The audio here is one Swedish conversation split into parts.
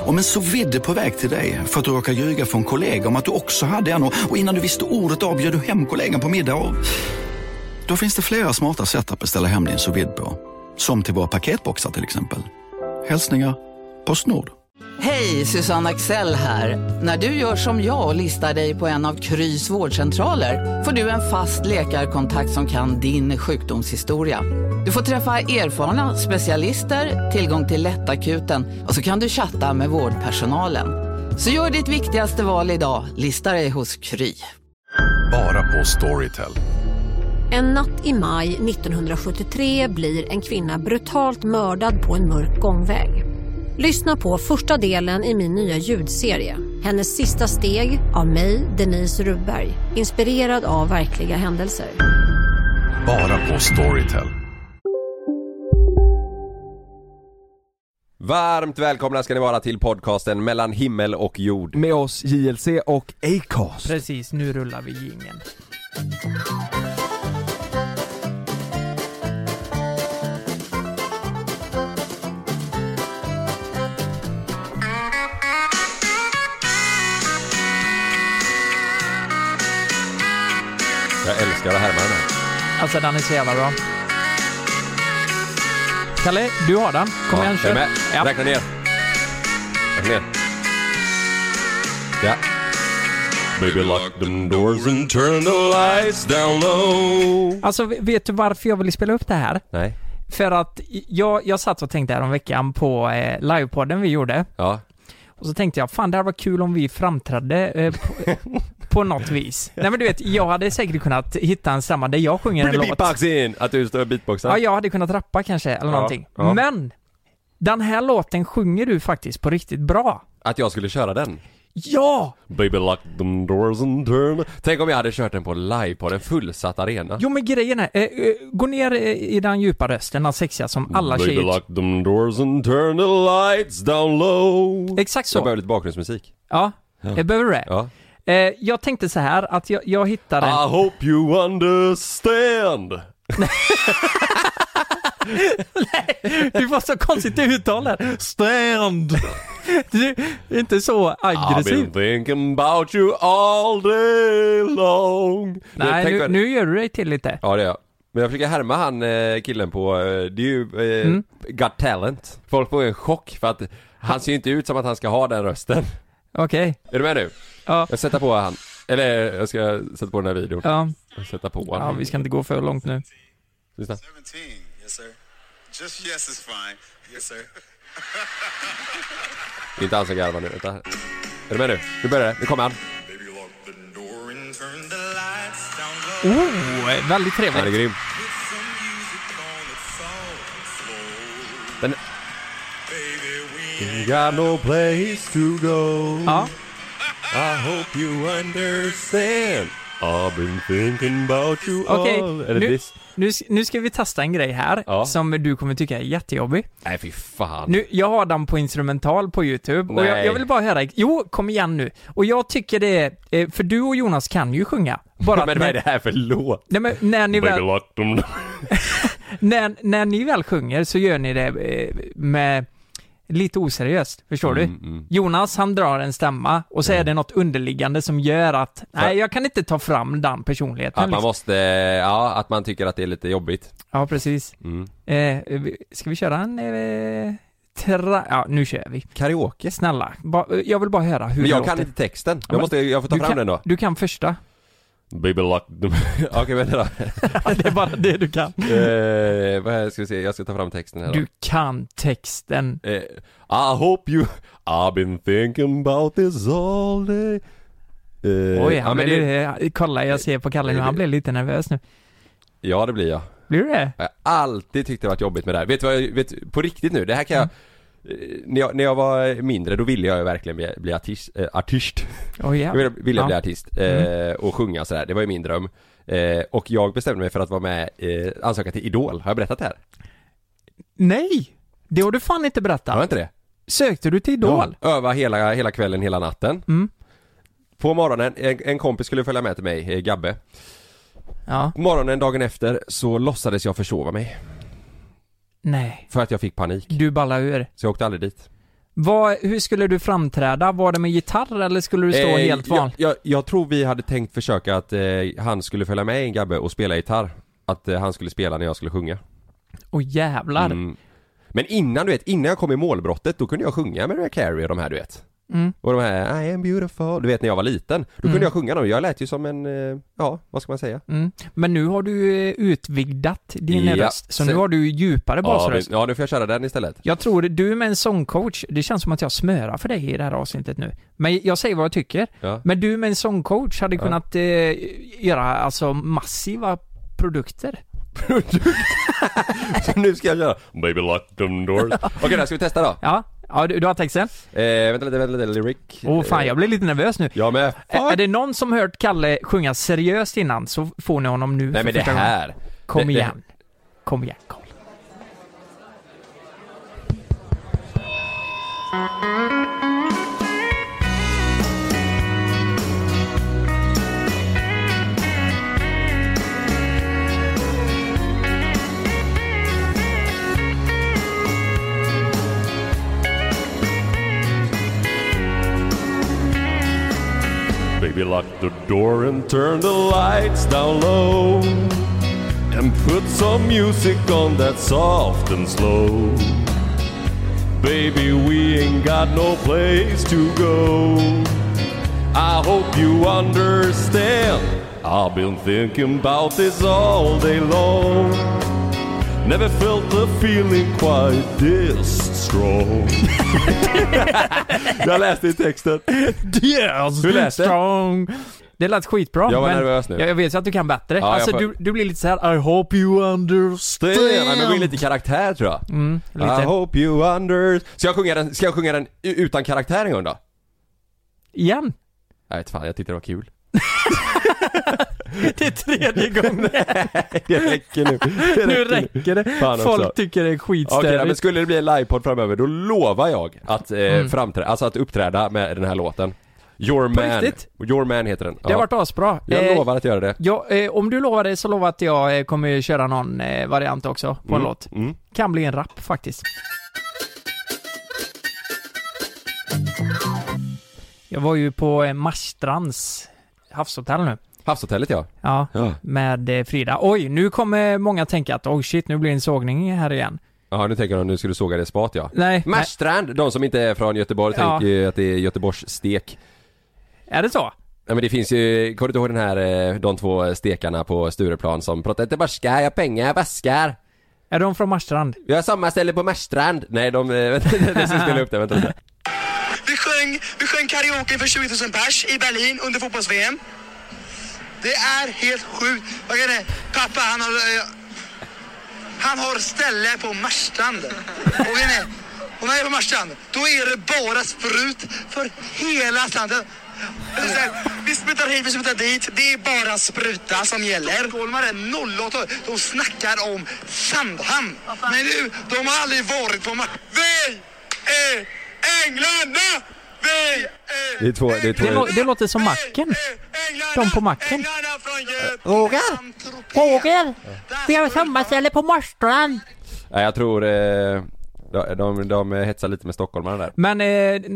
Om en sous-vide på väg till dig för att du råkar ljuga från kollega om att du också hade en och innan du visste ordet avbjöd du hem kollegan på middag och... Då finns det flera smarta sätt att beställa hem din sous-vide på. Som till våra paketboxar till exempel. Hälsningar PostNord. Hej, Susanne Axel här. När du gör som jag och listar dig på en av Krys vårdcentraler får du en fast läkarkontakt som kan din sjukdomshistoria. Du får träffa erfarna specialister, tillgång till lättakuten och så kan du chatta med vårdpersonalen. Så gör ditt viktigaste val idag, listar dig hos Kry. Bara på Storytel. En natt i maj 1973 blir en kvinna brutalt mördad på en mörk gångväg. Lyssna på första delen i min nya ljudserie. Hennes sista steg av mig, Denise Rubberg. Inspirerad av verkliga händelser. Bara på Storytel. Varmt välkomna ska ni vara till podcasten Mellan himmel och jord. Med oss GLC och Acast. Precis, nu rullar vi gingen. Jag älskar det här med den. Alltså den är så jävla bra. Kalle, du har den. Kom igen, kör. Ja. Räkna ner. Ja. Baby, lock them doors and turn the lights down low. Alltså, vet du varför jag ville spela upp det här? Nej. För att jag satt och tänkte här om veckan på livepodden vi gjorde. Ja. Och så tänkte jag, fan det här var kul om vi framträdde på något vis. Nej men du vet, jag hade säkert kunnat hitta en samma där jag sjunger en låt. Beatboxen, att du står och beatboxar. Ja, jag hade kunnat rappa kanske eller någonting. Ja. Men den här låten sjunger du faktiskt på riktigt bra. Att jag skulle köra den? Ja! Baby lock them doors and turn. Tänk om jag hade kört den på live på en fullsatt arena. Jo men grejen är, gå ner i den djupa rösten, den sexiga som alla baby tjejer. Baby lock them doors and turn the lights down low. Exakt så. Jag behöver lite bakgrundsmusik. Ja, jag behöver det. Ja. Jag tänkte så här att jag hittade... I hope you understand. Nej, du var så konstigt uttal. Stand. Du är inte så aggressiv. I've been thinking about you all day long. Nej, nu gör du dig till lite. Ja, det gör jag. Men jag försöker härma han killen på... Det är ju Got Talent. Folk får en chock för att han ser ju inte ut som att han ska ha den rösten. Okej. Okay. Är du med nu? Ja. Jag sätter på han. Eller jag ska sätta på den här videon. Ja. Jag sätter på han. Ja, vi ska inte gå för långt nu. 17. Yes, sir. Just yes is fine. Yes, sir. Det är inte alls en garva nu. Vänta. Är du med nu? Nu börjar det. Nu kommer han. Oh, väldigt trevligt. Den är grym. Den... You got no place to go. Ja. I hope you understand. I've been thinking about you all. Okej, nu ska vi testa en grej här som du kommer tycka är jättejobbig. Nej, fy fan. Nu, jag har den på instrumental på YouTube. Nej. Och jag vill bara höra. Jo, kom igen nu. Och jag tycker det är, för du och Jonas kan ju sjunga. Bara men vad är det här för låt? Nej, men när ni väl... när ni väl sjunger så gör ni det med... Lite oseriöst, förstår du? Jonas, han drar en stämma och så är det något underliggande som gör att nej, jag kan inte ta fram den personligheten. Att man måste, att man tycker att det är lite jobbigt. Ja, precis. Ska vi köra en... nu kör vi. Karaoke? Snälla, jag vill bara höra hur men jag låter. Kan inte texten. Jag får ta fram den då. Du kan första. Baby lock. Okej, vänta då. Det är bara det du kan. Vad ska vi se? Jag ska ta fram texten här då. Du kan texten. I hope you... I've been thinking about this all day. Oj, kolla, jag ser på Kalle nu. Han blir lite nervös nu. Ja, det blir jag. Blir du det? Jag har alltid tyckt det varit jobbigt med det här. Vet du, på riktigt nu, det här kan jag... När jag var mindre då ville jag verkligen bli artist. Oh, yeah. Jag ville bli artist och sjunga sådär. Det var ju min dröm. Och jag bestämde mig för att vara med ansöka till Idol. Har jag berättat det här? Nej, det har du fan inte berättat. Har jag inte det? Sökte du till Idol? Ja, öva hela kvällen, hela natten. På morgonen, en kompis skulle följa med till mig, Gabbe. Ja. Morgonen, dagen efter så låtsades jag försova mig. Nej. För att jag fick panik. Du ballade ur. Så jag åkte aldrig dit. Hur skulle du framträda? Var det med gitarr eller skulle du stå helt van? Jag tror vi hade tänkt försöka att han skulle följa med en gabbe och spela gitarr. Att han skulle spela när jag skulle sjunga. Åh jävlar. Men innan jag kom i målbrottet, då kunde jag sjunga med Kry och de här, du vet. Mm. Och de här I am beautiful, du vet, när jag var liten, då kunde jag sjunga dem. Jag lät ju som en, ja, vad ska man säga. Men nu har du utvidgat din röst, så nu har du djupare basröst. Ja, nu får jag köra den istället. Jag tror du är med en sångcoach. Det känns som att jag smörar för dig i det här avsnittet nu. Men jag säger vad jag tycker. Ja. Men du med en sångcoach hade kunnat göra alltså massiva produkter. Så nu ska jag göra Baby Lock Them Doors. Okej, då ska vi testa då. Ja, du har texten. Vänta lite, lyric. Åh fan, jag blir lite nervös nu. Ja, men är det någon som hört Kalle sjunga seriöst innan, så får ni honom nu. Nej, men det här. Kom igen, Kalle. We lock the door and turn the lights down low and put some music on that's soft and slow. Baby, we ain't got no place to go. I hope you understand. I've been thinking about this all day long. Never felt the feeling quite this strong. Jag läste i texten. Yes, hur läste? Strong. Det lät skitbra. Jag var nervös nu. Jag vet ju att du kan bättre. Du blir lite så här. I hope you understand. Men du blir lite karaktär, tror jag. I hope you understand. Ska jag sjunga den utan karaktär en gång då? Igen? Jag vet fan, jag tyckte det var kul. Det är tredje gången. Nej, det räcker nu. Nu räcker det. Folk tycker det är skitstörigt. Okej, men skulle det bli en livepodd framöver, då lovar jag att att uppträda med den här låten. Your Man. Your Man heter den. Det har varit asbra. Jag lovar att göra det. Ja, om du lovar det, så lovar att jag kommer köra någon variant också på en låt. Kan bli en rap faktiskt. Jag var ju på Marstrands havshotell nu. Havshotellet, ja. Med Frida. Oj, nu kommer många tänka att shit, nu blir en sågning här igen. Ja, nu tänker de nu skulle såga det spat, ja. Nej. Marstrand, de som inte är från Göteborg tänker ju att det är Göteborgs stek. Är det så? Ja, men det finns ju, kommer du ihåg den här, de två stekarna på Stureplan som pratar inte barska, jag pengar, vaskar. Är de från Marstrand? Vi har samma ställe på Marstrand. Nej, de ska spela upp det, vänta lite. Vi sjöng karaoke för 20 000 pers i Berlin under fotbolls-VM. Det är helt sjukt. Vad är det? Pappa, han har ställe på Marstrand. Och vet ni, om han är på Marstrand, då är det bara sprut för hela stranden. Vi sprutar hit, vi sprutar dit. Det är bara spruta som gäller. Stockholmare 08, de snackar om Sandhamn. Men nu, de har aldrig varit på Marstrand. Vi är Englarna! Det låter som Macken. De på Macken. Roger. Vi har samma ställe på Marstrand. Nej, jag tror de hetsar lite med stockholmarna där. Men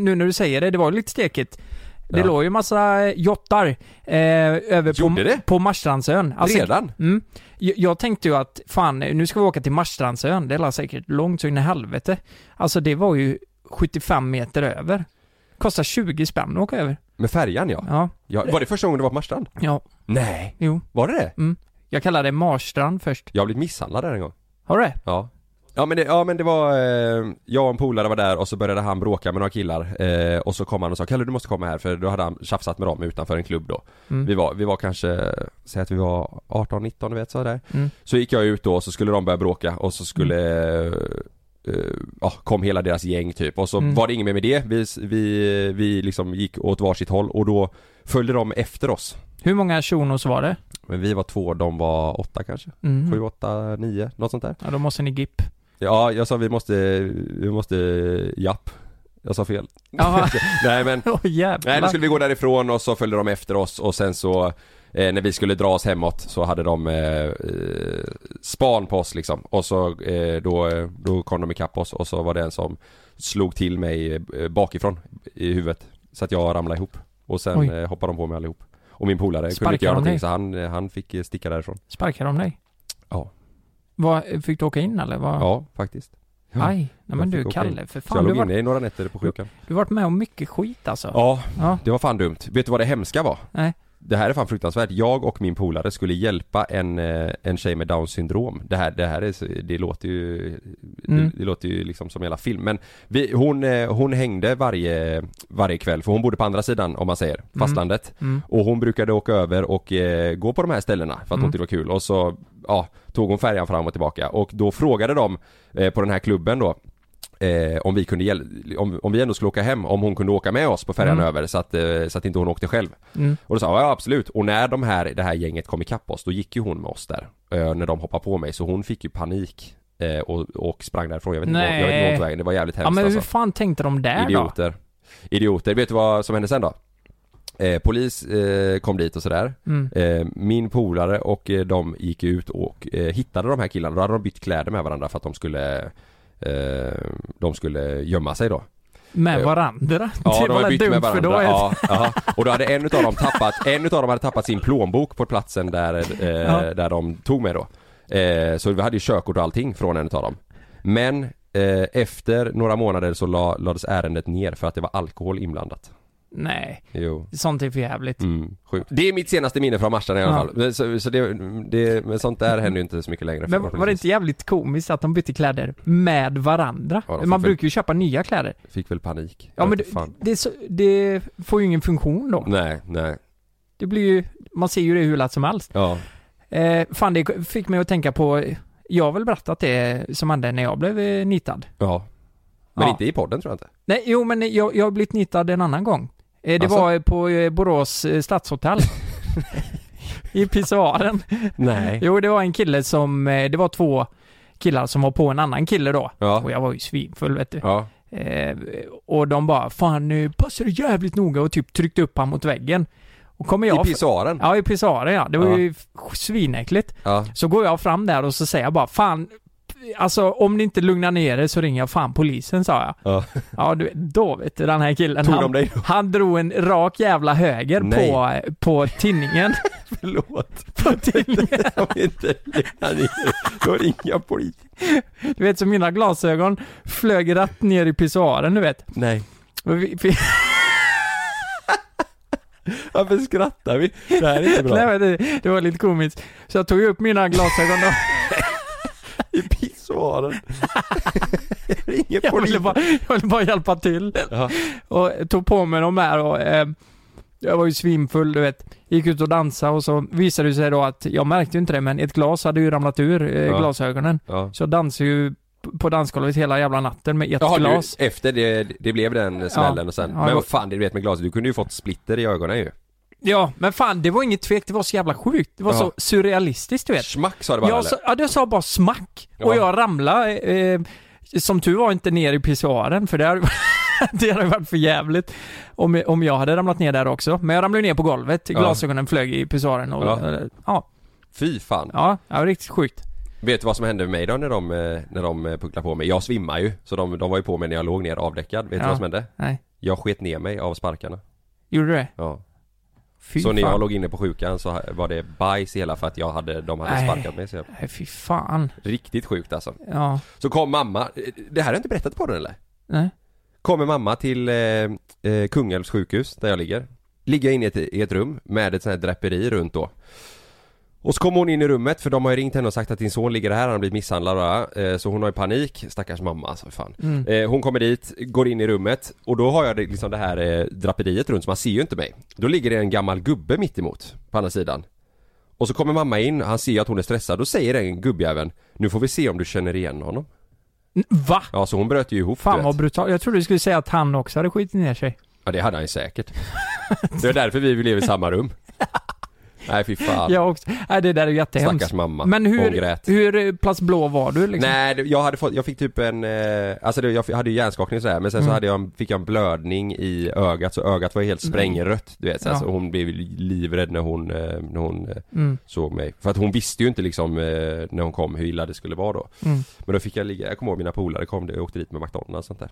nu när du säger det var ju lite stekigt. Det låg ju massa jottar över på Marstrandsön. Alltså, redan? Jag tänkte ju att fan, nu ska vi åka till Marstrandsön. Det är säkert långt så in i helvete. Alltså det var ju 75 meter över. Kostar 20 spänn att åka över. Med färjan, ja. Var det första gången du var på Marstrand? Ja. Nej. Jo. Var det det? Jag kallade det Marstrand först. Jag blev misshandlad där en gång. Har du det? Ja. Ja men det var... jag och en polare var där och så började han bråka med några killar. Och så kom han och sa, Kalle, du måste komma här. För då hade han tjafsat med dem utanför en klubb då. Vi var kanske... Säg att vi var 18-19, du vet så där. Så gick jag ut då och så skulle de börja bråka. Och så skulle... kom hela deras gäng typ. Och så var det ingen med det. Vi liksom gick åt varsitt håll. Och då följde de efter oss. Hur många tjonos var det? Men vi var 2, de var 8 kanske. 7, 8, 9, något sånt där. Ja, då måste ni gipp. Ja, jag sa vi måste japp. Jag sa fel. Nej men då skulle vi gå därifrån. Och så följde de efter oss. Och sen så när vi skulle dra oss hemåt så hade de span på oss liksom. Och så då kom de ikapp oss och så var det en som slog till mig bakifrån i huvudet så att jag ramlade ihop. Och sen hoppade de på mig allihop. Och min polare kunde inte göra någonting så han fick sticka därifrån. Sparkade de dig? Ja. Fick du åka in eller? Ja, faktiskt. Ja. Aj, nej men du Kalle, för fan. Så jag låg inne i några nätter på sjukan. Du har varit med om mycket skit alltså. Ja, det var fan dumt. Vet du vad det hemska var? Nej. Det här är fan fruktansvärt. Jag och min polare skulle hjälpa en tjej med Downs syndrom. Det låter ju liksom som hela film. Men hon hängde varje kväll. För hon bodde på andra sidan, om man säger, fastlandet. Och hon brukade åka över och gå på de här ställena för att hon tyckte det var kul. Och så tog hon färjan fram och tillbaka. Och då frågade de på den här klubben då om vi kunde om vi ändå skulle åka hem, om hon kunde åka med oss på färjan över så att inte hon åkte själv. Och då sa jag absolut. Och när det här gänget kom ikapp oss, då gick ju hon med oss där när de hoppade på mig, så hon fick ju panik och sprang därifrån. Jag vet inte vägen. Det var jävligt hemskt. Ja, men hur fan tänkte de där Idioter. Vet du vad som hände sen då? Polis kom dit och sådär. Min polare och de gick ut och hittade de här killarna. Då hade de bytt kläder med varandra för att de skulle gömma sig då. Med varandra? Ja, de var bytt med varandra. Och då hade en av dem hade tappat sin plånbok på platsen där de tog med då. Så vi hade ju körkort och allting från en av dem. Men efter några månader så lades ärendet ner för att det var alkohol inblandat. Nej, sånt är för jävligt. Sjukt. Det är mitt senaste minne från Marstrands i alla fall. Så det, men sånt där händer ju inte så mycket längre. Men var det inte jävligt komiskt att de bytte kläder med varandra? Ja, man brukar ju köpa nya kläder. Fick väl panik. Ja, men det får ju ingen funktion då. Nej. Det blir ju, man ser ju det hur lätt som helst. Ja. Fan, det fick mig att tänka på, jag har väl berättat det som hände när jag blev nitad. Ja. Men inte i podden, tror jag inte. Nej, jo, men jag har blivit nitad en annan gång. Det var på Borås stadshotell i pissoaren. Nej. Jo, det var en kille som det var två killar som var på en annan kille då. Ja. Och jag var ju svinfull, vet du. Ja. Och de bara, fan nu passar det jävligt noga, och typ tryckte upp han mot väggen. Och kommer jag i pissoaren? Ja, i pissoaren, ja. Det var ju svinäckligt. Ja. Så går jag fram där och så säger jag bara, fan, alltså om ni inte lugnar ner er så ringer jag fan polisen, sa jag. Ja, då vet du, den här killen han drog en rak jävla höger på tinningen. Förlåt. På tinningen. Då ringer jag polisen. Du vet, så mina glasögon flög rätt ner i pissoaren, du vet. Nej. Varför skrattar vi? Det här är inte bra. Nej, det var lite komiskt. Så jag tog upp mina glasögon då. I pissvaren. Jag ville bara hjälpa till. Aha. Och tog på mig de här och jag var ju svimfull, du vet. Gick ut och dansade och så visade det sig då att jag märkte ju inte det, men ett glas hade ju ramlat ur glasögonen. Ja. Så jag dansade ju på dansgolvet hela jävla natten med ett glas. Du, efter det blev den smällen och sen. Ja, men vad fan, det vet med glaset, du kunde ju fått splitter i ögonen ju. Ja, men fan, det var inget tvek, det var så jävla sjukt. Det var så surrealistiskt, du vet. Smack sa det bara, jag sa bara smack. Ja. Och jag ramlade, som tur var inte ner i pissoaren, för det hade varit för jävligt om jag hade ramlat ner där också. Men jag ramlade ner på golvet, glasögonen flög i pissoaren. Och, fy fan. Ja, det var riktigt sjukt. Vet du vad som hände med mig då när de pucklade på mig? Jag svimmar ju, så de var ju på mig när jag låg ner avdäckad. Vet du vad som hände? Nej. Jag sket ner mig av sparkarna. Gjorde du det? Ja. Fy så fan. När jag låg inne på sjukan så var det bajs hela för att de hade sparkat mig. Nej, fy fan. Riktigt sjukt alltså. Ja. Så kom mamma, det här har jag inte berättat på den eller? Nej. Kommer mamma till Kungälvs sjukhus där jag ligger. Ligger jag inne i ett rum med ett sånt här draperi runt då. Och så kommer hon in i rummet, för de har ju ringt henne och sagt att din son ligger här, han har blivit misshandlad. Så hon har ju panik, stackars mamma alltså, fan. Hon kommer dit, går in i rummet, och då har jag liksom det här draperiet runt, så man ser ju inte mig. Då ligger det en gammal gubbe mitt emot på andra sidan. Och så kommer mamma in, han ser att hon är stressad, då säger den gubbjäveln, nu får vi se om du känner igen honom. Va? Ja, så hon bröt ju ihop. Fan vad brutalt, jag trodde du skulle säga att han också hade skitit ner sig. Ja, det hade han ju säkert. Det är därför vi lever i samma rum. Nej, fy fan. Jag också. Nej, det där är jättehemskt. Stackars mamma. Men hur plats blå var du liksom? Nej, jag fick typ en jag hade ju hjärnskakning så här, men sen så hade fick jag en blödning i ögat, så ögat var helt sprängrött, du vet så, så hon blev livrädd när hon såg mig, för att hon visste ju inte liksom när hon kom hur illa det skulle vara då. Men då fick jag ligga, jag kommer ihåg mina polare kom och åkte dit med McDonald's och sånt där.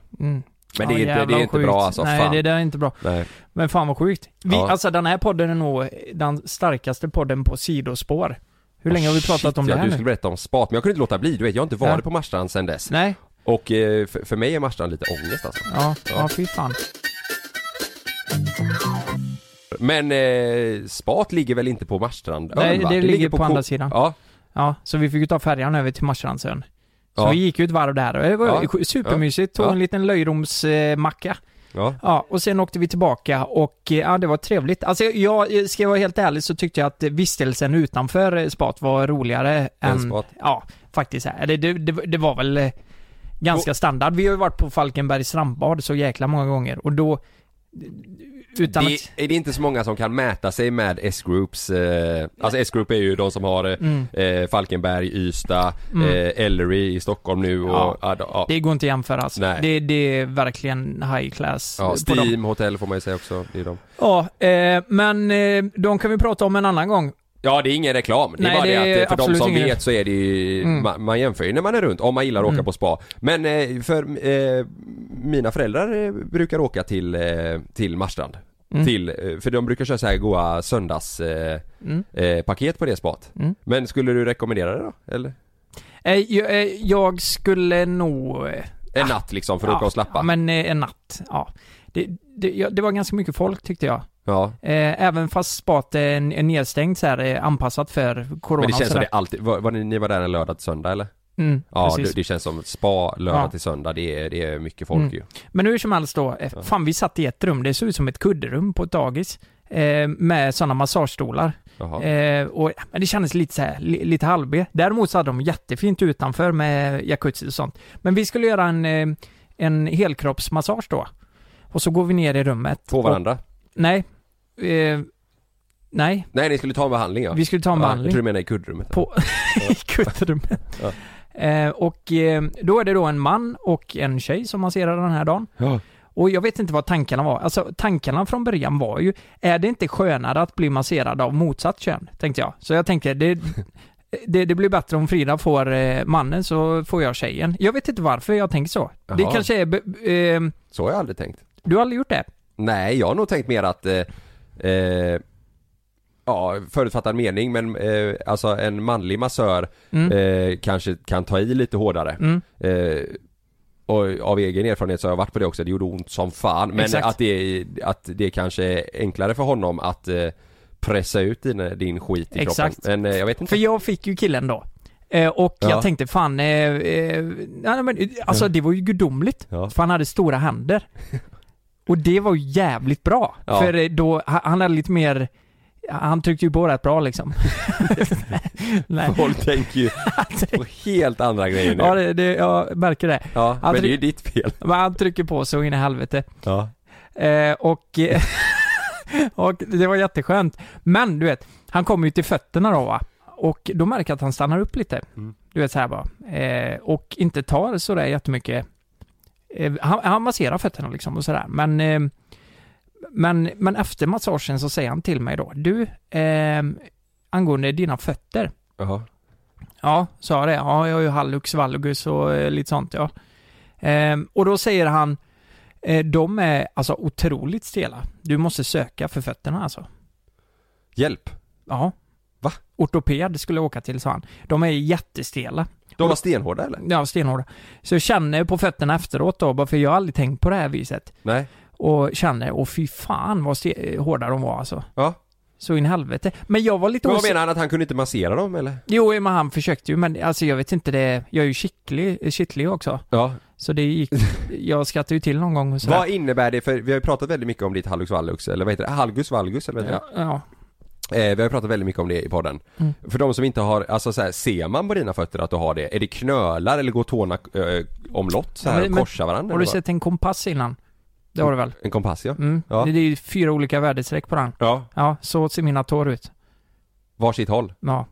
Men det är inte bra alltså. Nej, fan. Det där är inte bra. Nej. Men fan vad sjukt. Alltså den här podden är nog den starkaste podden på sidospår. Hur länge har vi pratat om det här? Du skulle berätta om spat, men jag kunde inte låta bli. Du vet, jag har inte varit på Marstrand sedan dess. Nej. Och för mig är Marstrand lite ångest alltså. Ja, fy fan. Men spat ligger väl inte på Marstrand? Nej, det ligger på andra sidan. Ja, så vi fick ju ta färjan över till Marstrandsön. Så vi gick ut varv där. Det var supermysigt. Tog en liten löjromsmacka. Ja, och sen åkte vi tillbaka och det var trevligt. Alltså jag ska vara helt ärlig, så tyckte jag att vistelsen utanför spat var roligare än spat. Ja, faktiskt. Det var väl ganska standard. Vi har ju varit på Falkenbergs rambad så jäkla många gånger, och då är det inte så många som kan mäta sig med S Groups. Alltså S Group är ju de som har Falkenberg, Ystad, Ellery i Stockholm nu. Det går inte att jämföra alltså. Det är verkligen high class. Steam hotell får man ju säga också. Det är de. Men de kan vi prata om en annan gång. Ja, det är ingen reklam. Det är bara det att för de som vet så är det ju, man jämför ju när man är runt, om man gillar att åka på spa. Men för mina föräldrar brukar åka till Marstrand. För de brukar köra så här goa söndags paket på det spat. Men skulle du rekommendera det då? Eller? Jag skulle nog... En natt liksom, för att åka och slappa. Men en natt, Det var ganska mycket folk tyckte jag. Även fast spat är nedstängt så här, anpassat för corona. Men det känns som det alltid var ni var där en lördag till söndag eller? Det känns som spa lördag till söndag, det är mycket folk ju. Men hur som helst då, fan vi satt i ett rum, det såg ut som ett kudderum på ett dagis med sådana massagestolar. Men det kändes lite så här, lite halvbe. Däremot så hade de jättefint utanför med jacuzzi och sånt. Men vi skulle göra en helkroppsmassage då. Och så går vi ner i rummet. På varandra? Nej. Nej, ni skulle ta en behandling. Vi skulle ta en behandling. Jag tror du menar i kuddrummet. I kuddrummet. Då är det då en man och en tjej som masserar den här dagen. Ja. Och jag vet inte vad tankarna var. Alltså tankarna från början var ju, är det inte skönare att bli masserad av motsatt kön? Tänkte jag. Så jag tänkte, det blir bättre om Frida får mannen, så får jag tjejen. Jag vet inte varför jag tänker så. Jaha. Det kanske är... så har jag aldrig tänkt. Du har aldrig gjort det? Nej, jag har nog tänkt mer att... förutfattad mening, men alltså en manlig massör kanske kan ta i lite hårdare. Och av egen erfarenhet så har jag varit på det också. Det gjorde ont som fan. Men att det kanske är enklare för honom att... pressa ut din skit i kroppen. Men jag vet inte. För jag fick ju killen då. Och jag tänkte fan... det var ju gudomligt. Ja. För han hade stora händer. Och det var ju jävligt bra. Ja. För då, han hade lite mer... Han tryckte ju på rätt bra liksom. Nej. Folk tänker ju på helt andra grejer nu. Jag märker det. Ja, men det är ju ditt fel. Men han trycker på så in i helvete. Ja. Och det var jätteskönt. Men du vet, han kom ju till fötterna då va. Och då märker jag att han stannar upp lite. Du vet så här bara. Och inte tar så där jättemycket. Han masserar fötterna liksom och sådär. Men efter massagen så säger han till mig då. Du, angående dina fötter. Jaha. Ja, sa det. Ja, jag har ju hallux valgus och lite sånt ja. Och då säger han, de är alltså otroligt stela. Du måste söka för fötterna alltså. Hjälp? Ja. Va? Ortoped skulle jag åka till, sa han. De är jättestela. De var stenhårda eller? Ja, stenhårda. Så jag känner på fötterna efteråt då, bara för jag har aldrig tänkt på det här viset. Nej. Och känner, fy fan vad hårda de var alltså. Ja. Så in i helvete. Men jag var lite menar han att han kunde inte massera dem eller? Jo, men han försökte ju, men alltså jag vet inte det. Jag är ju kittlig också. Ja. Så det gick, jag skrattade ju till någon gång. Och vad innebär det? För vi har ju pratat väldigt mycket om ditt hallux valgus, eller vad heter det? Halgus valgus, eller vad heter det? Ja. Vi har pratat väldigt mycket om det i podden. För de som inte har, alltså så här, ser man på dina fötter att du har det? Är det knölar eller går tårna omlott så här, korsar varandra? Har du sett en kompass innan? Det har du väl? En kompass, ja. Det är ju 4 olika värdestreck på den. Ja. Så ser mina tår ut. Varsitt håll? Ja.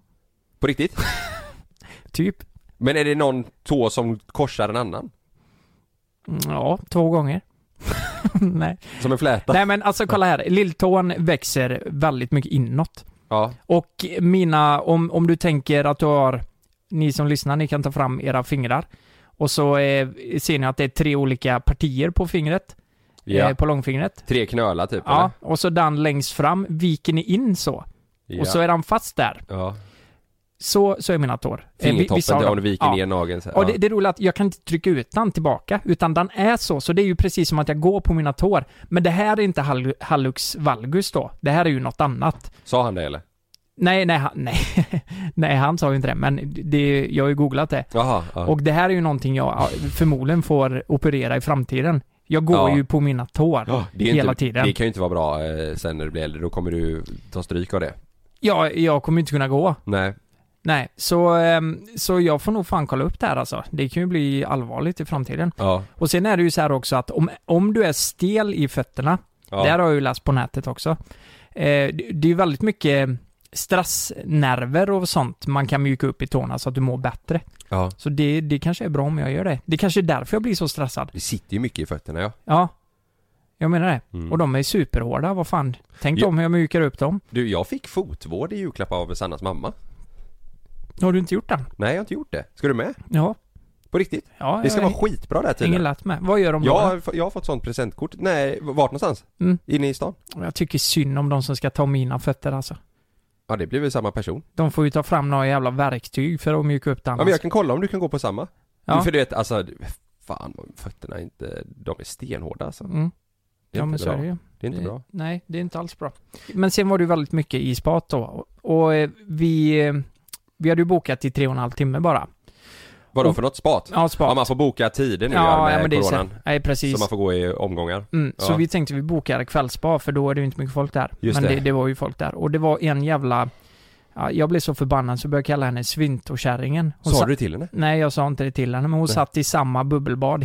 På riktigt? Typ. Men är det någon tå som korsar en annan? Ja, 2 gånger. Nej. Som en fläta. Nej, men alltså kolla här. Lilltån växer väldigt mycket inåt. Ja. Och mina, om du tänker att du har, ni som lyssnar, ni kan ta fram era fingrar. Och så ser ni att det är 3 olika partier på fingret. Ja. På långfingret. 3 knölar typ. Ja, eller? Och så den längst fram viker ni in så. Ja. Och så är den fast där. Ja. Så är mina tår. Fingertoppen där om du viker ner nageln. Ja. Och det är roligt att jag kan inte trycka ut den tillbaka. Utan den är så. Så det är ju precis som att jag går på mina tår. Men det här är inte hallux valgus då. Det här är ju något annat. Sa han det eller? Nej, han sa ju inte det. Men det, jag har ju googlat det. Aha. Och det här är ju någonting jag förmodligen får operera i framtiden. Jag går ju på mina tår hela tiden. Det kan ju inte vara bra sen när du blir äldre. Då kommer du ta stryk av det. Ja, jag kommer inte kunna gå. Nej, så jag får nog fan kolla upp det här alltså. Det kan ju bli allvarligt i framtiden. Ja. Och sen är det ju så här också att om du är stel i fötterna, det här har jag ju läst på nätet också. Det är ju väldigt mycket stressnerver och sånt man kan mjuka upp i tårna så att du mår bättre. Ja. Så det kanske är bra om jag gör det. Det kanske är därför jag blir så stressad. Det sitter ju mycket i fötterna, ja. Ja. Jag menar det. Mm. Och de är superhårda, vad fan. Tänk om hur jag mjukar upp dem. Du, jag fick fotvård i julklapp av Sannas mamma. Har du inte gjort det? Nej, jag har inte gjort det. Ska du med? Ja. På riktigt? Ja, det ska vara skitbra där tiden. Ingen lätt med. Vad gör de då? Jag har fått sånt presentkort. Nej, vart någonstans? Inne i stan. Jag tycker synd om de som ska ta mina fötter alltså. Ja, det blir väl samma person. De får ju ta fram några jävla verktyg för att mjuka upp det annars. Ja, men jag kan kolla om du kan gå på samma. Ja. För du vet, alltså, fan, fötterna är inte... De är stenhårda alltså. Mm. Det är inte bra. Det är inte bra. Nej, det är inte alls bra. Men sen var det väldigt mycket i spat då. Och vi hade ju bokat i 3,5 timme bara. Vadå för något spat? Ja, spat. Ja, man får boka tider nu med coronan. Nej, precis. Så man får gå i omgångar. Mm, ja. Så vi tänkte vi bokar kvällsspa för då är det ju inte mycket folk där. Just men det var ju folk där. Och det var en jävla... Ja, jag blev så förbannad så började jag kalla henne Svint och kärringen. Sa du till henne? Nej, jag sa inte det till henne. Men hon satt i samma bubbelbad.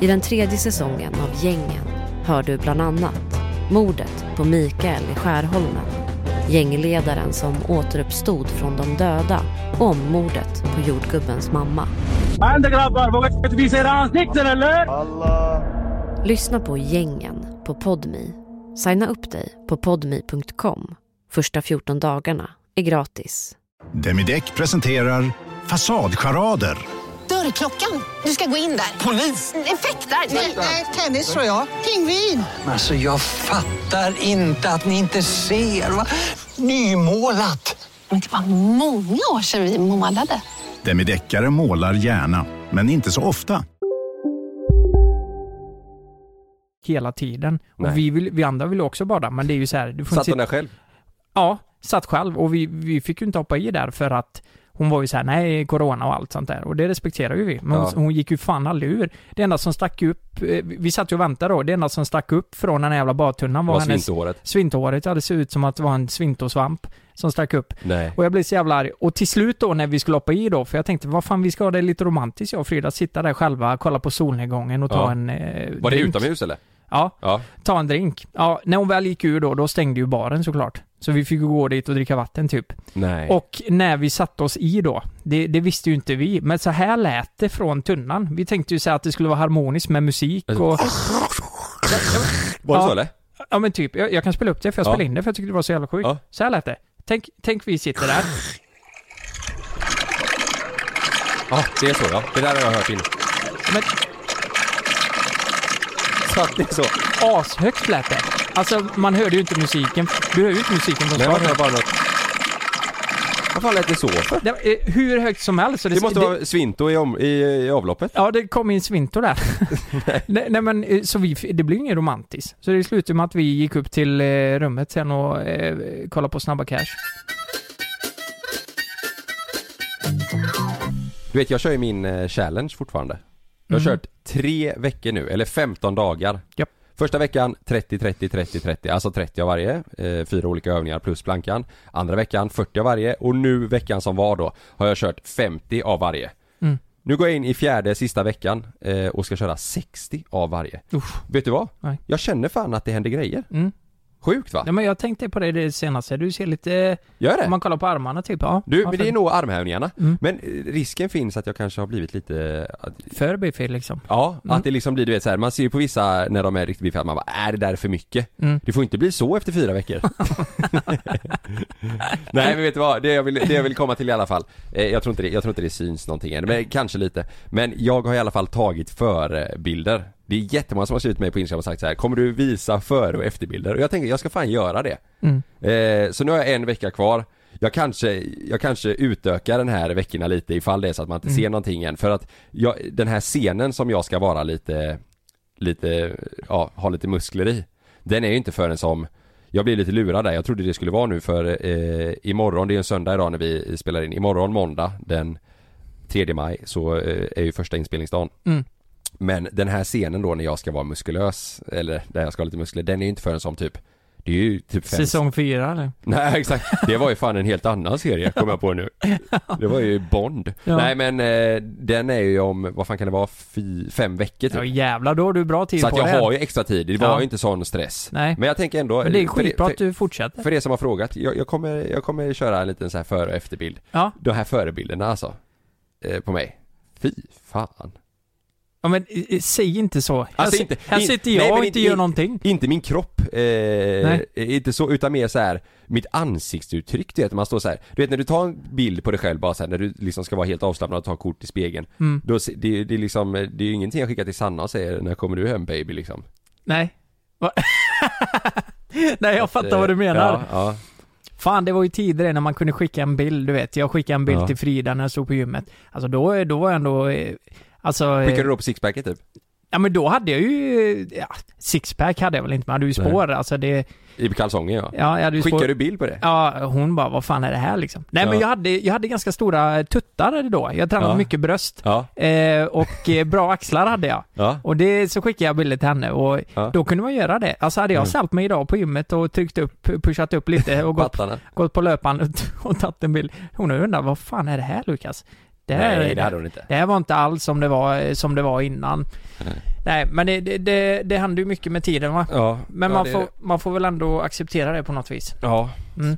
I den 3:e säsongen av Gängen hör du bland annat mordet på Mikael i Skärholmen, gängledaren som återuppstod från de döda, om mordet på jordgubbens mamma. Vi ser ansikten, eller? Alla. Lyssna på Gängen på Podme. Signa upp dig på podme.com. Första 14 dagarna är gratis. Demidekk presenterar fasadcharader. Dörrklockan, du ska gå in där. Polis, effektar, nej, tennis tror jag. Pingvin. Alltså jag fattar inte att ni inte ser. Va? Nymålat. Men det var många år sedan vi målade. Demideckare målar gärna, men inte så ofta. Hela tiden. Och vi andra vill också bada, men det är ju så här. Du får satt hon där själv? Ja. Satt själv och vi fick ju inte hoppa i där för att hon var ju så här: nej, corona och allt sånt där. Och det respekterar ju vi. Men hon gick ju fan aldrig ur. Det enda som stack upp, vi satt ju och väntade då. Det enda som stack upp från den jävla badtunnan var hennes svinthåret. Ja, det ser ut som att det var en svintosvamp som stack upp. Nej. Och jag blev så jävla arg. Och till slut då när vi skulle hoppa i då, för jag tänkte, vad fan, vi ska ha det lite romantiskt. Jag och Frida sitta där själva, kolla på solnedgången och ta en var det utomhus eller? Ja, ta en drink. Ja, när hon väl gick ur då stängde ju baren såklart. Så vi fick gå dit och dricka vatten typ. Nej. Och när vi satt oss i då, det visste ju inte vi. Men så här lät det från tunnan. Vi tänkte ju säga att det skulle vara harmoniskt med musik. Och... var det så eller? Ja men typ, jag kan spela upp det för jag spelade in det för jag tyckte det var så jävla sjukt. Ja. Så här lät det. Tänk vi sitter där. Ja, det är så ja. Det där har jag hört in. Men... faktiskt så ashögt lät det. Alltså man hörde ju inte musiken. Du hörde ju inte musiken. Nej, man hörde bara något. Vad fan lät det så för? Det var, hur högt som helst. Så det måste vara svinto i avloppet. Ja, det kom in svinto där. nej, men så det blev inget romantiskt. Så det slutade med att vi gick upp till rummet sen och kollade på Snabba Cash. Du vet, jag kör ju min challenge fortfarande. Jag har kört 3 veckor nu, eller 15 dagar. Yep. Första veckan 30, alltså 30 av varje, 4 olika övningar plus plankan. Andra veckan 40 av varje, och nu veckan som var då har jag kört 50 av varje. Mm. Nu går jag in i fjärde sista veckan och ska köra 60 av varje. Uff. Vet du vad? Nej. Jag känner fan att det händer grejer. Mm. Sjukt va? Ja, men jag tänkte på det senaste. Du ser lite... Gör det? Om man kollar på armarna typ. Ja, du, men det är nog armhävningarna. Mm. Men risken finns att jag kanske har blivit lite... För biffig liksom. Ja, att det liksom blir, du vet så här. Man ser ju på vissa när de är riktigt biffiga att man bara, är det där för mycket? Mm. Det får inte bli så efter 4 veckor. Nej, men vet du vad? Det jag vill komma till i alla fall. Jag tror inte det syns någonting än. Men kanske lite. Men jag har i alla fall tagit förbilder. Det är jättemånga som har skrivit mig på Instagram och sagt så här: kommer du visa före- och efterbilder? Och jag tänker, jag ska fan göra det. Så nu har jag 1 vecka kvar. Jag kanske utökar den här veckorna lite ifall det är så att man inte ser någonting än. För att den här scenen som jag ska vara ha lite muskler i, den är ju inte förrän som... Jag blev lite lurad där. Jag trodde det skulle vara nu för imorgon, det är en söndag idag när vi spelar in. Imorgon måndag den 3 maj så är ju första inspelningsdagen. Mm. Men den här scenen då när jag ska vara muskulös, eller där jag ska ha lite muskler, den är ju inte förrän som typ... Det är ju typ säsong 4 eller? Nej, exakt. Det var ju fan en helt annan serie, kommer jag på nu. Det var ju Bond. Ja. Nej, men den är ju om, vad fan kan det vara, 5 veckor typ. Ja, jävlar, då har du bra tid på det. Så att jag har ju extra tid. Det var ju inte sån stress. Nej. Men jag tänker ändå... Men det är skitbra att du fortsätter. För det som har frågat, jag kommer köra en liten så här före- och efterbild. Ja. De här förebilderna alltså, på mig. Fy fan. Ja, men säg inte så. Här sitter jag och inte gör någonting. Inte min kropp, inte så, utan mer så här mitt ansiktsuttryck, det är att man står så här. Du vet när du tar en bild på dig själv bara så här, när du liksom ska vara helt avslappnad och ta kort i spegeln. Mm. Då det är liksom, det är ju ingenting jag skickar till Sanna och säger när kommer du hem baby liksom. Nej. Nej, jag fattar vad du menar. Ja. Fan, det var ju tidigare när man kunde skicka en bild, du vet. Jag skickade en bild till Frida när jag stod på gymmet. Alltså då var jag ändå... Alltså, skickade du då på sixpacket typ? Ja, men då hade jag ju... Ja, sixpack hade jag väl inte, men hade ju spår. Alltså det... I kalsonger, ja. Skickade du bild på det? Ja, hon bara, vad fan är det här liksom? Nej, men jag hade ganska stora tuttar då. Jag tränade mycket bröst. Ja. Och bra axlar hade jag. Ja. Och så skickade jag bilder till henne. Och då kunde man göra det. Alltså hade jag salt mig idag på gymmet och tryckt upp, pushat upp lite och gått på löpan och tagit en bild. Hon undrar, vad fan är det här, Lukas? Nej, det hade hon inte. Det var inte alls som det var innan. Nej, men det händer ju mycket med tiden va? Ja, men man får väl ändå acceptera det på något vis. Ja. Mm.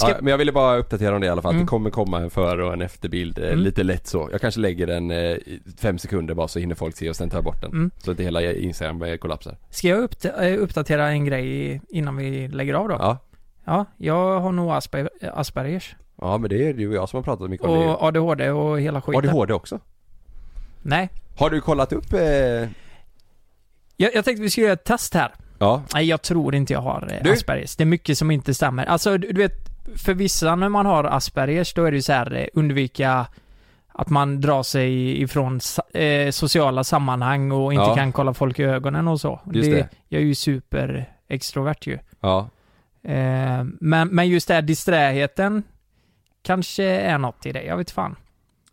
Ja, men jag ville bara uppdatera om det i alla fall. Det kommer komma en före- och en efterbild lite lätt så. Jag kanske lägger den 5 sekunder bara så hinner folk se och sen tar bort den. Så att hela Instagram kollapsar. Ska jag uppdatera en grej innan vi lägger av då? Ja. Ja, jag har nog Aspergers. Ja, men det är du och jag som har pratat mycket om det. Och ADHD och hela skiten. ADHD också? Nej. Har du kollat upp... Jag tänkte vi skulle göra ett test här. Ja. Nej, jag tror inte jag har Aspergers. Det är mycket som inte stämmer. Alltså, du vet, för vissa när man har Aspergers, då är det ju så här, undvika att man drar sig ifrån sociala sammanhang och inte kan kolla folk i ögonen och så. Just det. Jag är ju superextrovert ju. Ja. Men just det här disträheten kanske är något i det, jag vet fan.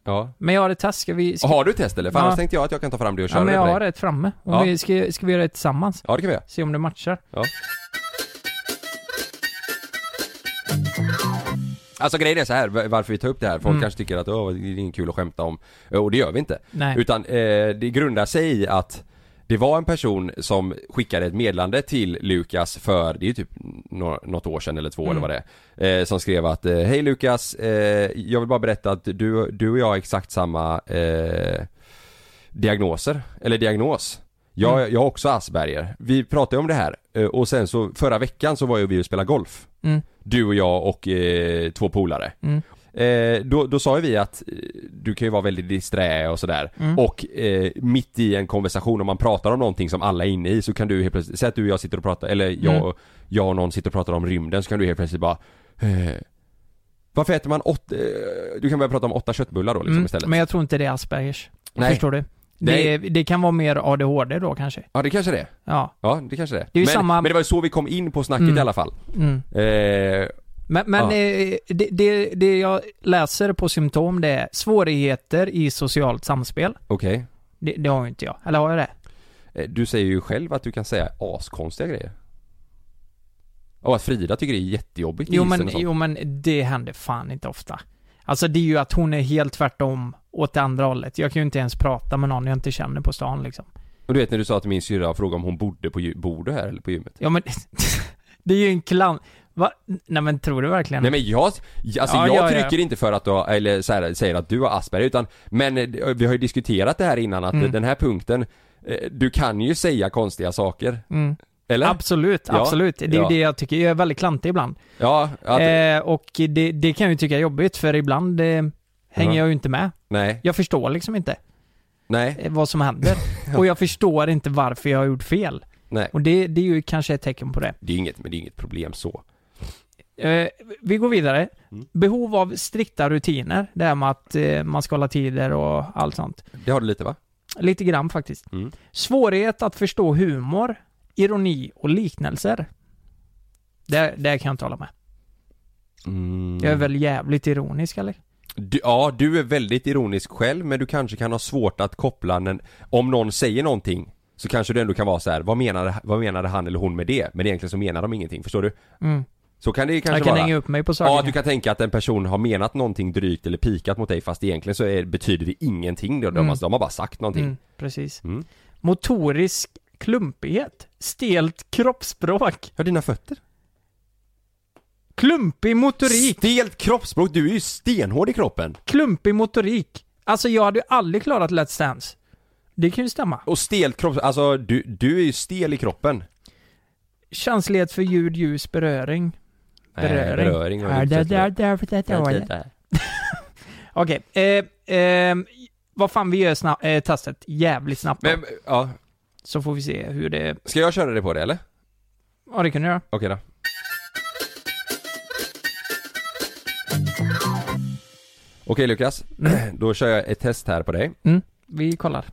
Ja. Men jag har ett test. Har du test eller? För annars tänkte jag att jag kan ta fram det och köra men det. Men jag har ett framme. Och ska vi göra det tillsammans? Ja, det kan vi göra. Se om det matchar. Ja. Alltså grejen är så här, varför vi tar upp det här. Folk kanske tycker att det är kul att skämta om. Och det gör vi inte. Nej. Utan det grundar sig i att det var en person som skickade ett meddelande till Lukas för, det är ju typ något år sedan eller 2 eller vad det är, som skrev att hej Lukas, jag vill bara berätta att du och jag har exakt samma diagnos. Jag har också Asperger. Vi pratade om det här och sen så förra veckan så var ju vi och spelade golf. Du och jag och 2 polare. Då sa ju vi att du kan ju vara väldigt disträ och sådär. Och mitt i en konversation, om man pratar om någonting som alla är inne i, så kan du helt plötsligt, säg att du och jag sitter och pratar, eller jag och någon sitter och pratar om rymden, så kan du helt plötsligt bara Varför äter man åtta... Du kan börja prata om 8 köttbullar då liksom, istället. Men jag tror inte det är Aspergers. Nej. Förstår du? Det kan vara mer ADHD då kanske. Ja, det kanske det är. Ja, det kanske det är. Men det var ju så vi kom in på snacket i alla fall. Men det jag läser på symptom, det är svårigheter i socialt samspel. Okej. Det har ju inte jag. Eller har jag det? Du säger ju själv att du kan säga askonstiga grejer. Och att Frida tycker det är jättejobbigt. Jo men det händer fan inte ofta. Alltså det är ju att hon är helt tvärtom åt det andra hållet. Jag kan ju inte ens prata med någon jag inte känner på stan liksom. Och du vet när du sa att min syrra frågade om hon bodde här eller på gymmet. Ja men det är ju en klan. Va? Nej men tror du verkligen? Nej men jag trycker inte för att du har, eller så här, säger att du har Asperger, utan men vi har ju diskuterat det här innan att den här punkten, du kan ju säga konstiga saker. Eller? Absolut. Det är ju det jag tycker. Jag är väldigt klantig ibland. Ja, att... och det kan jag ju tycka är jobbigt, för ibland hänger jag ju inte med. Nej. Jag förstår liksom inte vad som händer. Och jag förstår inte varför jag har gjort fel. Nej. Och det är ju kanske ett tecken på det. Det är inget problem så. Vi går vidare. Behov av strikta rutiner. Det här med att man ska hålla tider och allt sånt. Det har du lite va? Lite grann faktiskt. Svårighet att förstå humor, ironi och liknelser. Där kan jag tala med. Jag är väl jävligt ironisk, eller? Du är väldigt ironisk själv, men du kanske kan ha svårt att koppla den. Om någon säger någonting så kanske du ändå kan vara så här, vad menade han eller hon med det? Men egentligen så menar de ingenting, förstår du? Så kan det kanske hänga upp mig på saker. Ja, du kan tänka att en person har menat någonting drygt eller pikat mot dig, fast egentligen så betyder det ingenting. De har bara sagt någonting. Precis. Motorisk klumpighet, stelt kroppsspråk. Hör dina fötter. Klumpig motorik. Stelt kroppsspråk, du är ju stenhård i kroppen. Klumpig motorik. Alltså jag hade ju aldrig klarat Let's Dance. Det kan ju stämma. Och stelt kroppsspråk, alltså du är ju stel i kroppen. Känslighet för ljud, ljus, beröring. Beröring. Okej. Vad fan vi gör testet jävligt snabbt. Men, ja. Så får vi se hur det... Ska jag köra det på det, eller? Ja, det kan du göra. Okej då. Okej, Lukas. Då kör jag ett test här på dig. Vi kollar.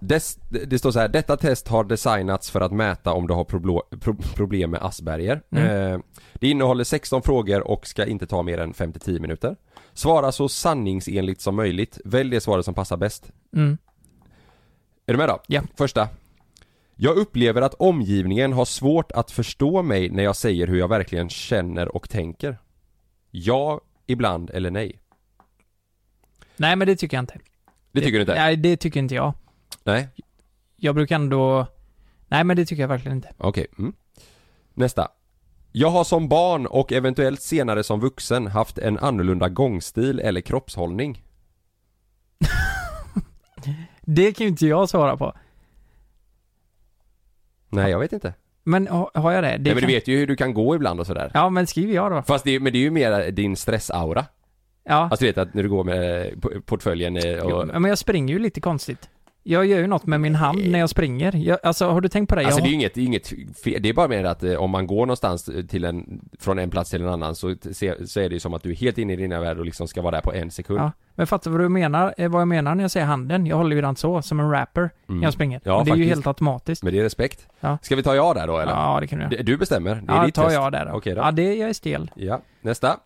Det står så här. Detta test har designats för att mäta om du har problem med Asperger. Det innehåller 16 frågor och ska inte ta mer än 5-10 minuter. Svara så sanningsenligt som möjligt. Välj det svaret som passar bäst. Är du med då? Ja. Första. Jag upplever att omgivningen har svårt att förstå mig när jag säger hur jag verkligen känner och tänker. Ja, ibland eller nej. Nej, men det tycker jag inte. Det tycker du inte? Nej, det tycker inte jag. Nej. Jag brukar ändå... Nej, men det tycker jag verkligen inte. Okej. Nästa. Jag har som barn och eventuellt senare som vuxen haft en annorlunda gångstil eller kroppshållning. Det kan ju inte jag svara på. Nej, jag vet inte. Men har jag det? Nej, men du vet ju hur du kan gå ibland och sådär. Ja, men skriver jag då? Fast det är ju mer din stressaura. Ja. Alltså du vet att när du går med portföljen och... Jo, men jag springer ju lite konstigt. Jag gör ju något med min hand när jag springer. Alltså, har du tänkt på det? Alltså, det är ju inget fel. Det är bara mer att om man går någonstans från en plats till en annan så är det ju som att du är helt inne i dina värld och liksom ska vara där på en sekund. Ja, men fattar vad du menar? Vad jag menar när jag säger handen? Jag håller ju den så, som en rapper när jag springer. Ja, det är ju helt automatiskt. Men det är respekt. Ja. Ska vi ta jag där då, eller? Ja, det kan du. Du bestämmer. Det är ditt test. Jag där då. Okej då. Ja, jag är stel. Ja, nästa.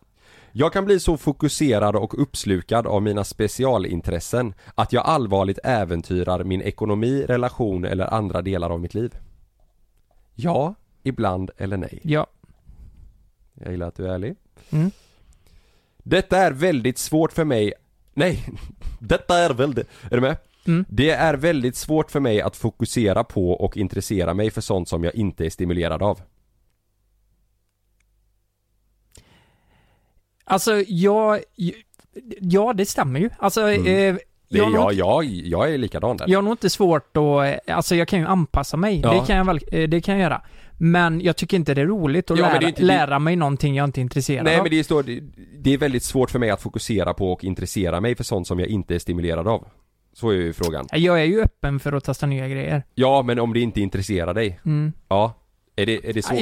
Jag kan bli så fokuserad och uppslukad av mina specialintressen att jag allvarligt äventyrar min ekonomi, relation eller andra delar av mitt liv. Ja, ibland eller nej. Ja. Jag gillar att du är ärlig. Detta är väldigt svårt för mig. Nej, detta är väldigt... Är du med? Det är väldigt svårt för mig att fokusera på och intressera mig för sånt som jag inte är stimulerad av. Alltså, ja, det stämmer ju. Alltså, jag är likadan där. Jag har nog inte svårt att... Alltså, jag kan ju anpassa mig. Ja. Det kan jag göra. Men jag tycker inte det är roligt att lära mig någonting jag inte är intresserad av. Nej, men det är väldigt svårt för mig att fokusera på och intressera mig för sånt som jag inte är stimulerad av. Så är ju frågan. Jag är ju öppen för att testa nya grejer. Ja, men om det inte intresserar dig. Ja. Är det så?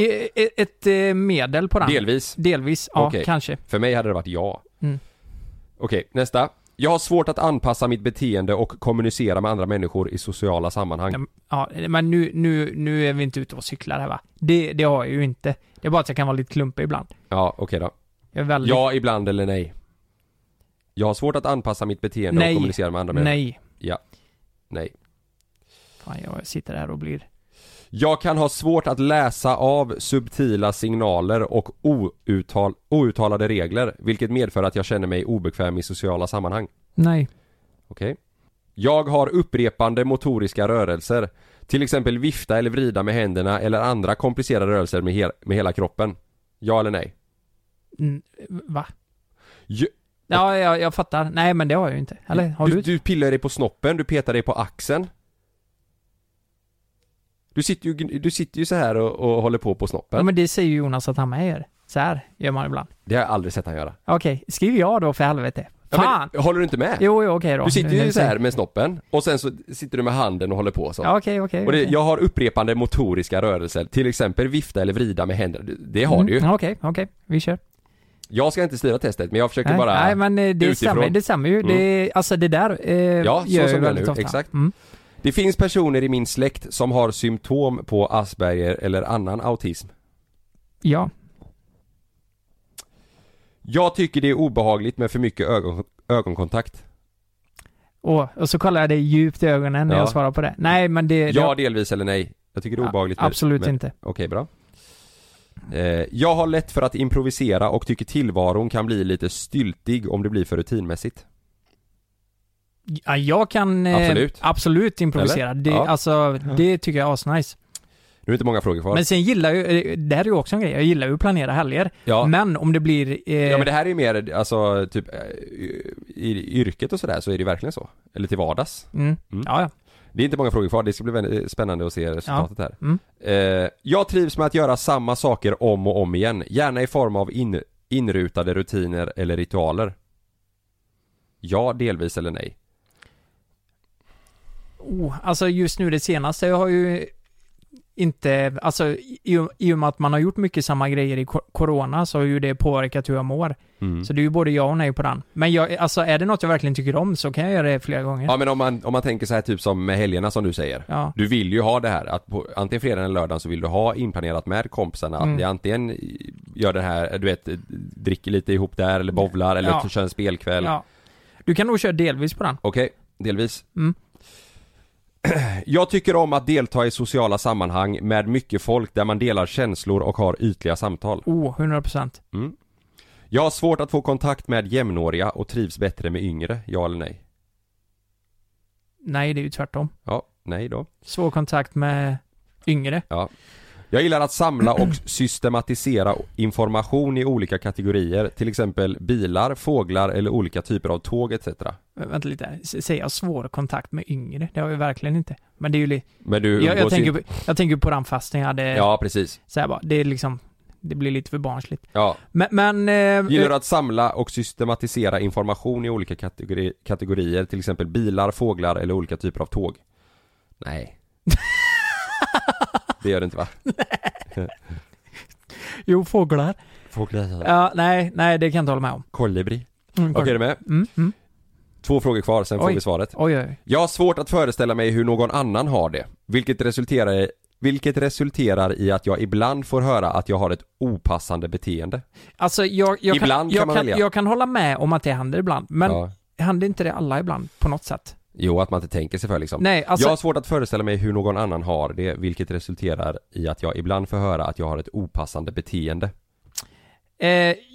Ett medel på den. Delvis, ja, okay. Kanske. För mig hade det varit ja. Mm. Okej, nästa. Jag har svårt att anpassa mitt beteende och kommunicera med andra människor i sociala sammanhang. Ja, men nu är vi inte ute och cyklar här, va? Det har jag ju inte. Det är bara att jag kan vara lite klumpig ibland. Ja, okej då. Ja, ibland eller nej. Jag har svårt att anpassa mitt beteende och kommunicera med andra människor. Nej. Ja. Nej. Fan, jag sitter här och blir... Jag kan ha svårt att läsa av subtila signaler och outtalade regler, vilket medför att jag känner mig obekväm i sociala sammanhang. Nej. Okej. Jag har upprepande motoriska rörelser, till exempel vifta eller vrida med händerna eller andra komplicerade rörelser med hela kroppen. Ja eller nej? Va? Ja, jag fattar. Nej, men det har jag ju inte. Eller, har du pillar dig på snoppen, du petar dig på axeln. Du sitter ju så här och håller på snoppen. Ja, men det säger ju Jonas att han med gör. Så här gör man ibland. Det har jag aldrig sett han göra. Okej, skriv jag då för helvete. Fan! Ja, håller du inte med? Jo, okej då. Du sitter ju så här med snoppen och sen så sitter du med handen och håller på så. Okej. Jag har upprepande motoriska rörelser, till exempel vifta eller vrida med händer. Det har du ju. Okej. Vi kör. Jag ska inte styra testet, men jag försöker bara... Nej, men det stämmer ju. Alltså det där gör som jag nu. Ofta. Exakt. Mm. Det finns personer i min släkt som har symptom på Asperger eller annan autism. Ja. Jag tycker det är obehagligt med för mycket ögonkontakt. Och så kollar jag dig djupt i ögonen när jag svarar på det. Nej, men det... Ja, delvis eller nej. Jag tycker det är obehagligt. Absolut men, inte. Okej, bra. Jag har lätt för att improvisera och tycker tillvaron kan bli lite styltig om det blir för rutinmässigt. Ja, jag kan absolut improvisera. Det, ja. Alltså, det tycker jag är asnice. Nu är inte många frågor kvar. Men sen gillar ju, det här är ju också en grej, jag gillar ju att planera helger. Ja. Men om det blir... Ja, men det här är ju mer, alltså, typ i yrket och sådär så är det verkligen så. Eller till vardags. Mm. Ja. Det är inte många frågor kvar, det ska bli spännande att se resultatet här. Mm. Jag trivs med att göra samma saker om och om igen. Gärna i form av inrutade rutiner eller ritualer. Ja, delvis eller nej. Alltså just nu det senaste jag har ju inte, alltså i och med att man har gjort mycket samma grejer i corona så har ju det påverkat hur jag mår. Så det är ju både ja och nej på den. Men jag, alltså är det något jag verkligen tycker om så kan jag göra det flera gånger. Ja, men om man tänker så här typ som med helgerna som du säger. Ja. Du vill ju ha det här att på, antingen fredag eller lördag så vill du ha inplanerat med kompisarna att det antingen gör det här, du vet, dricker lite ihop där eller bovlar eller kör en spelkväll. Ja. Du kan nog köra delvis på den. Okej, delvis. Jag tycker om att delta i sociala sammanhang med mycket folk där man delar känslor och har ytliga samtal. 100%. Jag har svårt att få kontakt med jämnåriga och trivs bättre med yngre. Ja eller nej? Nej, det är ju tvärtom. Ja, nej då. Svår kontakt med yngre. Ja. Jag gillar att samla och systematisera information i olika kategorier. Till exempel bilar, fåglar eller olika typer av tåg etc. Vänta lite, säger jag svår kontakt med yngre? Det har jag verkligen inte. Men det är ju jag tänker på den fast när jag hade... Ja, precis. Så här bara, det är liksom... Det blir lite för barnsligt. Ja. Men gillar att samla och systematisera information i olika kategorier. Till exempel bilar, fåglar eller olika typer av tåg. Nej. Det gör det inte, va? Jo, fåglar. Ja, nej, det kan jag inte hålla med om. Kolibri. Okej, är du med? Två frågor kvar, sen får vi svaret. Oj. Jag har svårt att föreställa mig hur någon annan har det. Vilket resulterar i att jag ibland får höra att jag har ett opassande beteende. Alltså, jag kan hålla med om att det händer ibland. Men händer inte det alla ibland på något sätt? Jo, att man inte tänker sig för liksom. Nej, alltså... Jag har svårt att föreställa mig hur någon annan har det, vilket resulterar i att jag ibland får höra att jag har ett opassande beteende.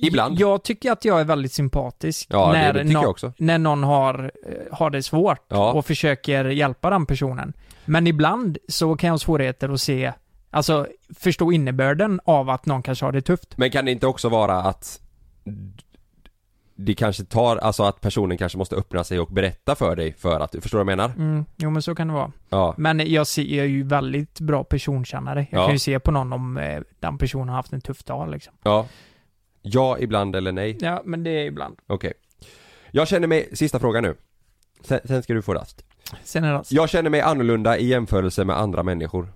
Ibland. Jag tycker att jag är väldigt sympatisk när någon har det svårt och försöker hjälpa den personen. Men ibland så kan jag ha svårigheter att se, alltså förstå innebörden av att någon kanske har det tufft. Men kan det inte också vara att det kanske tar, alltså att personen kanske måste öppna sig och berätta för dig för att du förstår vad jag menar? Jo, men så kan det vara. Ja. Men jag är ju väldigt bra personkännare. Jag kan ju se på någon om den personen har haft en tuff dag liksom. Ja, ibland eller nej? Ja, men det är ibland. Okej. Jag känner mig, sista frågan nu. Sen ska du få rast. Sen är rast. Jag känner mig annorlunda i jämförelse med andra människor.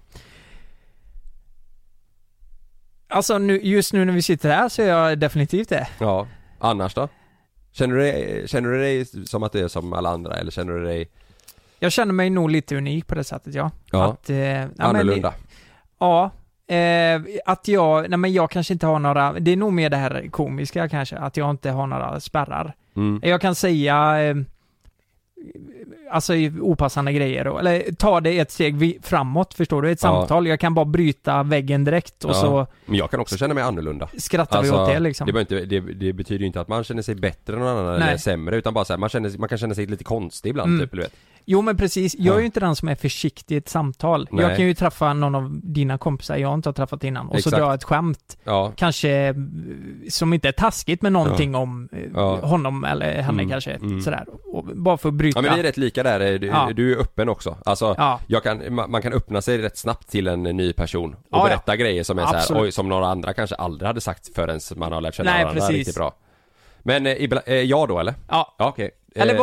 Alltså nu, just nu när vi sitter här så är jag definitivt det. Ja, annars då? Känner du dig som att det är som alla andra? Eller känner du dig... Jag känner mig nog lite unik på det sättet, ja. Ja, att, annorlunda. Ja, att jag... Nej, men jag kanske inte har några... Det är nog mer det här komiska kanske, att jag inte har några spärrar. Mm. Jag kan säga... alltså opassande grejer då. Eller ta det ett steg framåt, förstår du, ett samtal, jag kan bara bryta väggen direkt och så. Men jag kan också känna mig annorlunda. Skrattar alltså, vi åt det liksom. Det betyder ju inte att man känner sig bättre än någon annan. Nej. Eller sämre, utan bara så här, man kan känna sig lite konstig ibland, typ, eller vet. Jo men precis, jag är ju inte den som är försiktig i ett samtal. Nej. Jag kan ju träffa någon av dina kompisar jag inte har träffat innan och så dra ett skämt, kanske som inte är taskigt men någonting om honom eller henne kanske, sådär. Och bara för att bryta. Ja men det är rätt lika där, du är öppen också. Alltså, man kan öppna sig rätt snabbt till en ny person och berätta grejer som är såhär, oj, som några andra kanske aldrig hade sagt förrän man har lärt känna varandra riktigt bra. Men jag då eller? Ja, ja okej. Eller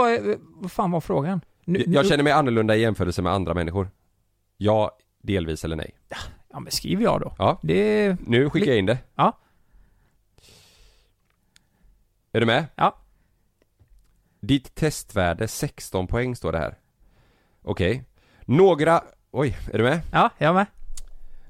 vad fan var frågan? Jag känner mig annorlunda i jämförelse med andra människor. Ja, delvis eller nej. Ja, men skriv jag då. Ja. Det... Nu skickar jag in det. Ja. Är du med? Ja. Ditt testvärde 16 poäng står det här. Okej. Oj, är du med? Ja, jag är med.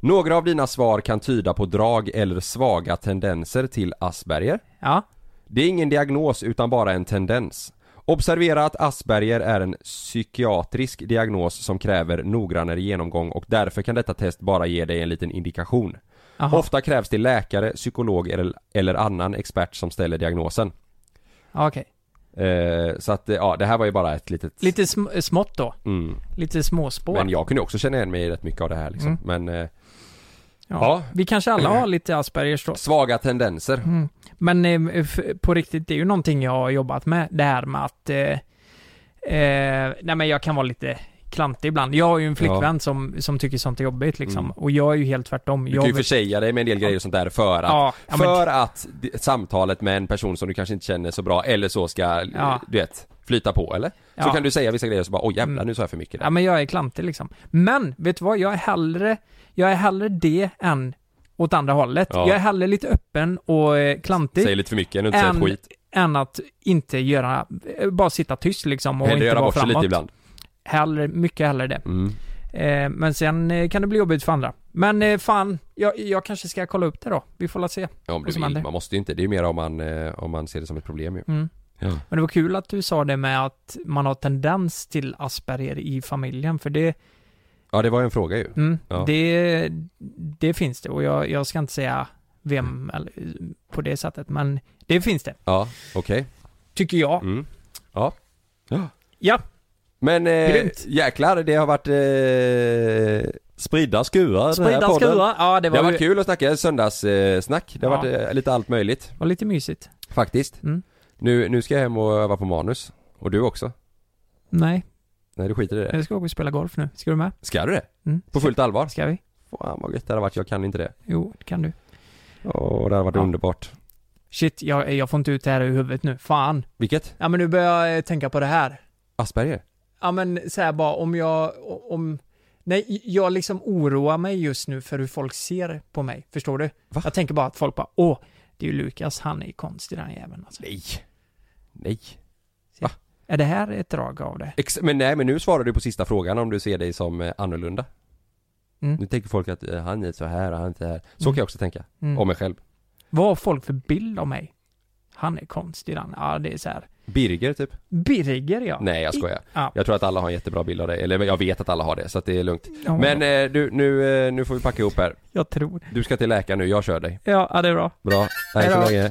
Några av dina svar kan tyda på drag eller svaga tendenser till Asperger. Ja. Det är ingen diagnos utan bara en tendens. Observera att Asperger är en psykiatrisk diagnos som kräver noggrannare genomgång och därför kan detta test bara ge dig en liten indikation. Aha. Ofta krävs det läkare, psykolog eller annan expert som ställer diagnosen. Okej. Så att det här var ju bara ett litet... Lite smått då. Mm. Lite småspår. Men jag kunde också känna igen mig rätt mycket av det här liksom. Mm. Men... Ja, vi kanske alla har lite Aspergers då. Svaga tendenser. Mm. Men på riktigt, det är ju någonting jag har jobbat med. Det här med att nej men jag kan vara lite klantig ibland. Jag har ju en flickvän som tycker sånt är jobbigt liksom. Och jag är ju helt tvärtom. Du kan ju försäga dig med en del grejer och sånt där för att samtalet med en person som du kanske inte känner så bra eller så ska, du vet, flyta på, eller? Så kan du säga vissa grejer och så bara, åh jävlar, nu sa jag för mycket där. Ja, men jag är klantig liksom. Men, vet du vad? Jag är hellre det än åt andra hållet. Ja. Jag är hellre lite öppen och klantig. Säger lite för mycket, inte säger skit. Än att inte göra, bara sitta tyst liksom och inte vara framåt. Lite ibland. Mycket hellre det. Mm. Men sen kan det bli jobbigt för andra. Men fan, jag kanske ska kolla upp det då. Vi får la se. Ja, men man måste ju inte. Det är ju mer om man ser det som ett problem ju. Mm. Ja. Men det var kul att du sa det med att man har tendens till Asperger i familjen, för det... Ja, det var en fråga ju. Mm, ja. Det finns det, och jag ska inte säga vem eller, på det sättet, men det finns det. Ja, okej. Okay. Tycker jag. Mm. Ja. Men jäklar, det har varit spridda skurar. Ja, det har varit kul att snacka söndagssnack. Det har varit lite allt möjligt. Det var lite mysigt. Faktiskt. Mm. Nu ska jag hem och öva på manus. Och du också? Nej, du skiter i det. Jag ska åka och spela golf nu. Ska du med? Ska du det? Mm. På fullt allvar? Ska vi? Fan vad gött det har varit. Jag kan inte det. Jo, det kan du. Åh, det har varit underbart. Shit, jag får inte ut det här i huvudet nu. Fan. Vilket? Ja, men nu börjar jag tänka på det här. Asperger? Ja, men så här bara om nej, jag liksom oroar mig just nu för hur folk ser på mig. Förstår du? Va? Jag tänker bara att folk bara, åh, det är ju Lukas, han är konstig den jäveln alltså. Nej. Va? Är det här ett drag av det? Men nu svarar du på sista frågan om du ser dig som annorlunda. Mm. Nu tänker folk att han är så här och han är inte här. Så kan jag också tänka om mig själv. Vad har folk för bild av mig? Han är konstig den. Ja, det är så här. Birger typ. Birger, ja. Nej, jag skojar. Jag tror att alla har en jättebra bild av dig. Eller jag vet att alla har det, så att det är lugnt. Ja. Men nu får vi packa ihop här. Jag tror. Du ska till läkaren nu, jag kör dig. Ja, det är bra. Bra. Hej så länge.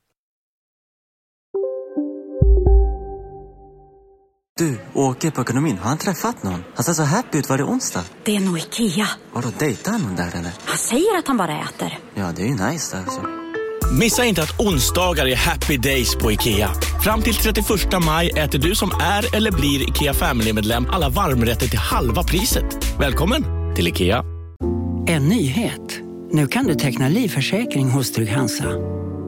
Du, åker på ekonomin. Har han träffat någon? Han ser så happy ut. Var det onsdag? Det är nog Ikea. Har du dejtar någon där eller? Han säger att han bara äter. Ja, det är ju nice alltså. Missa inte att onsdagar är happy days på Ikea. Fram till 31 maj äter du som är eller blir Ikea Family-medlem alla varmrätter till halva priset. Välkommen till Ikea. En nyhet. Nu kan du teckna livförsäkring hos Trygg-Hansa.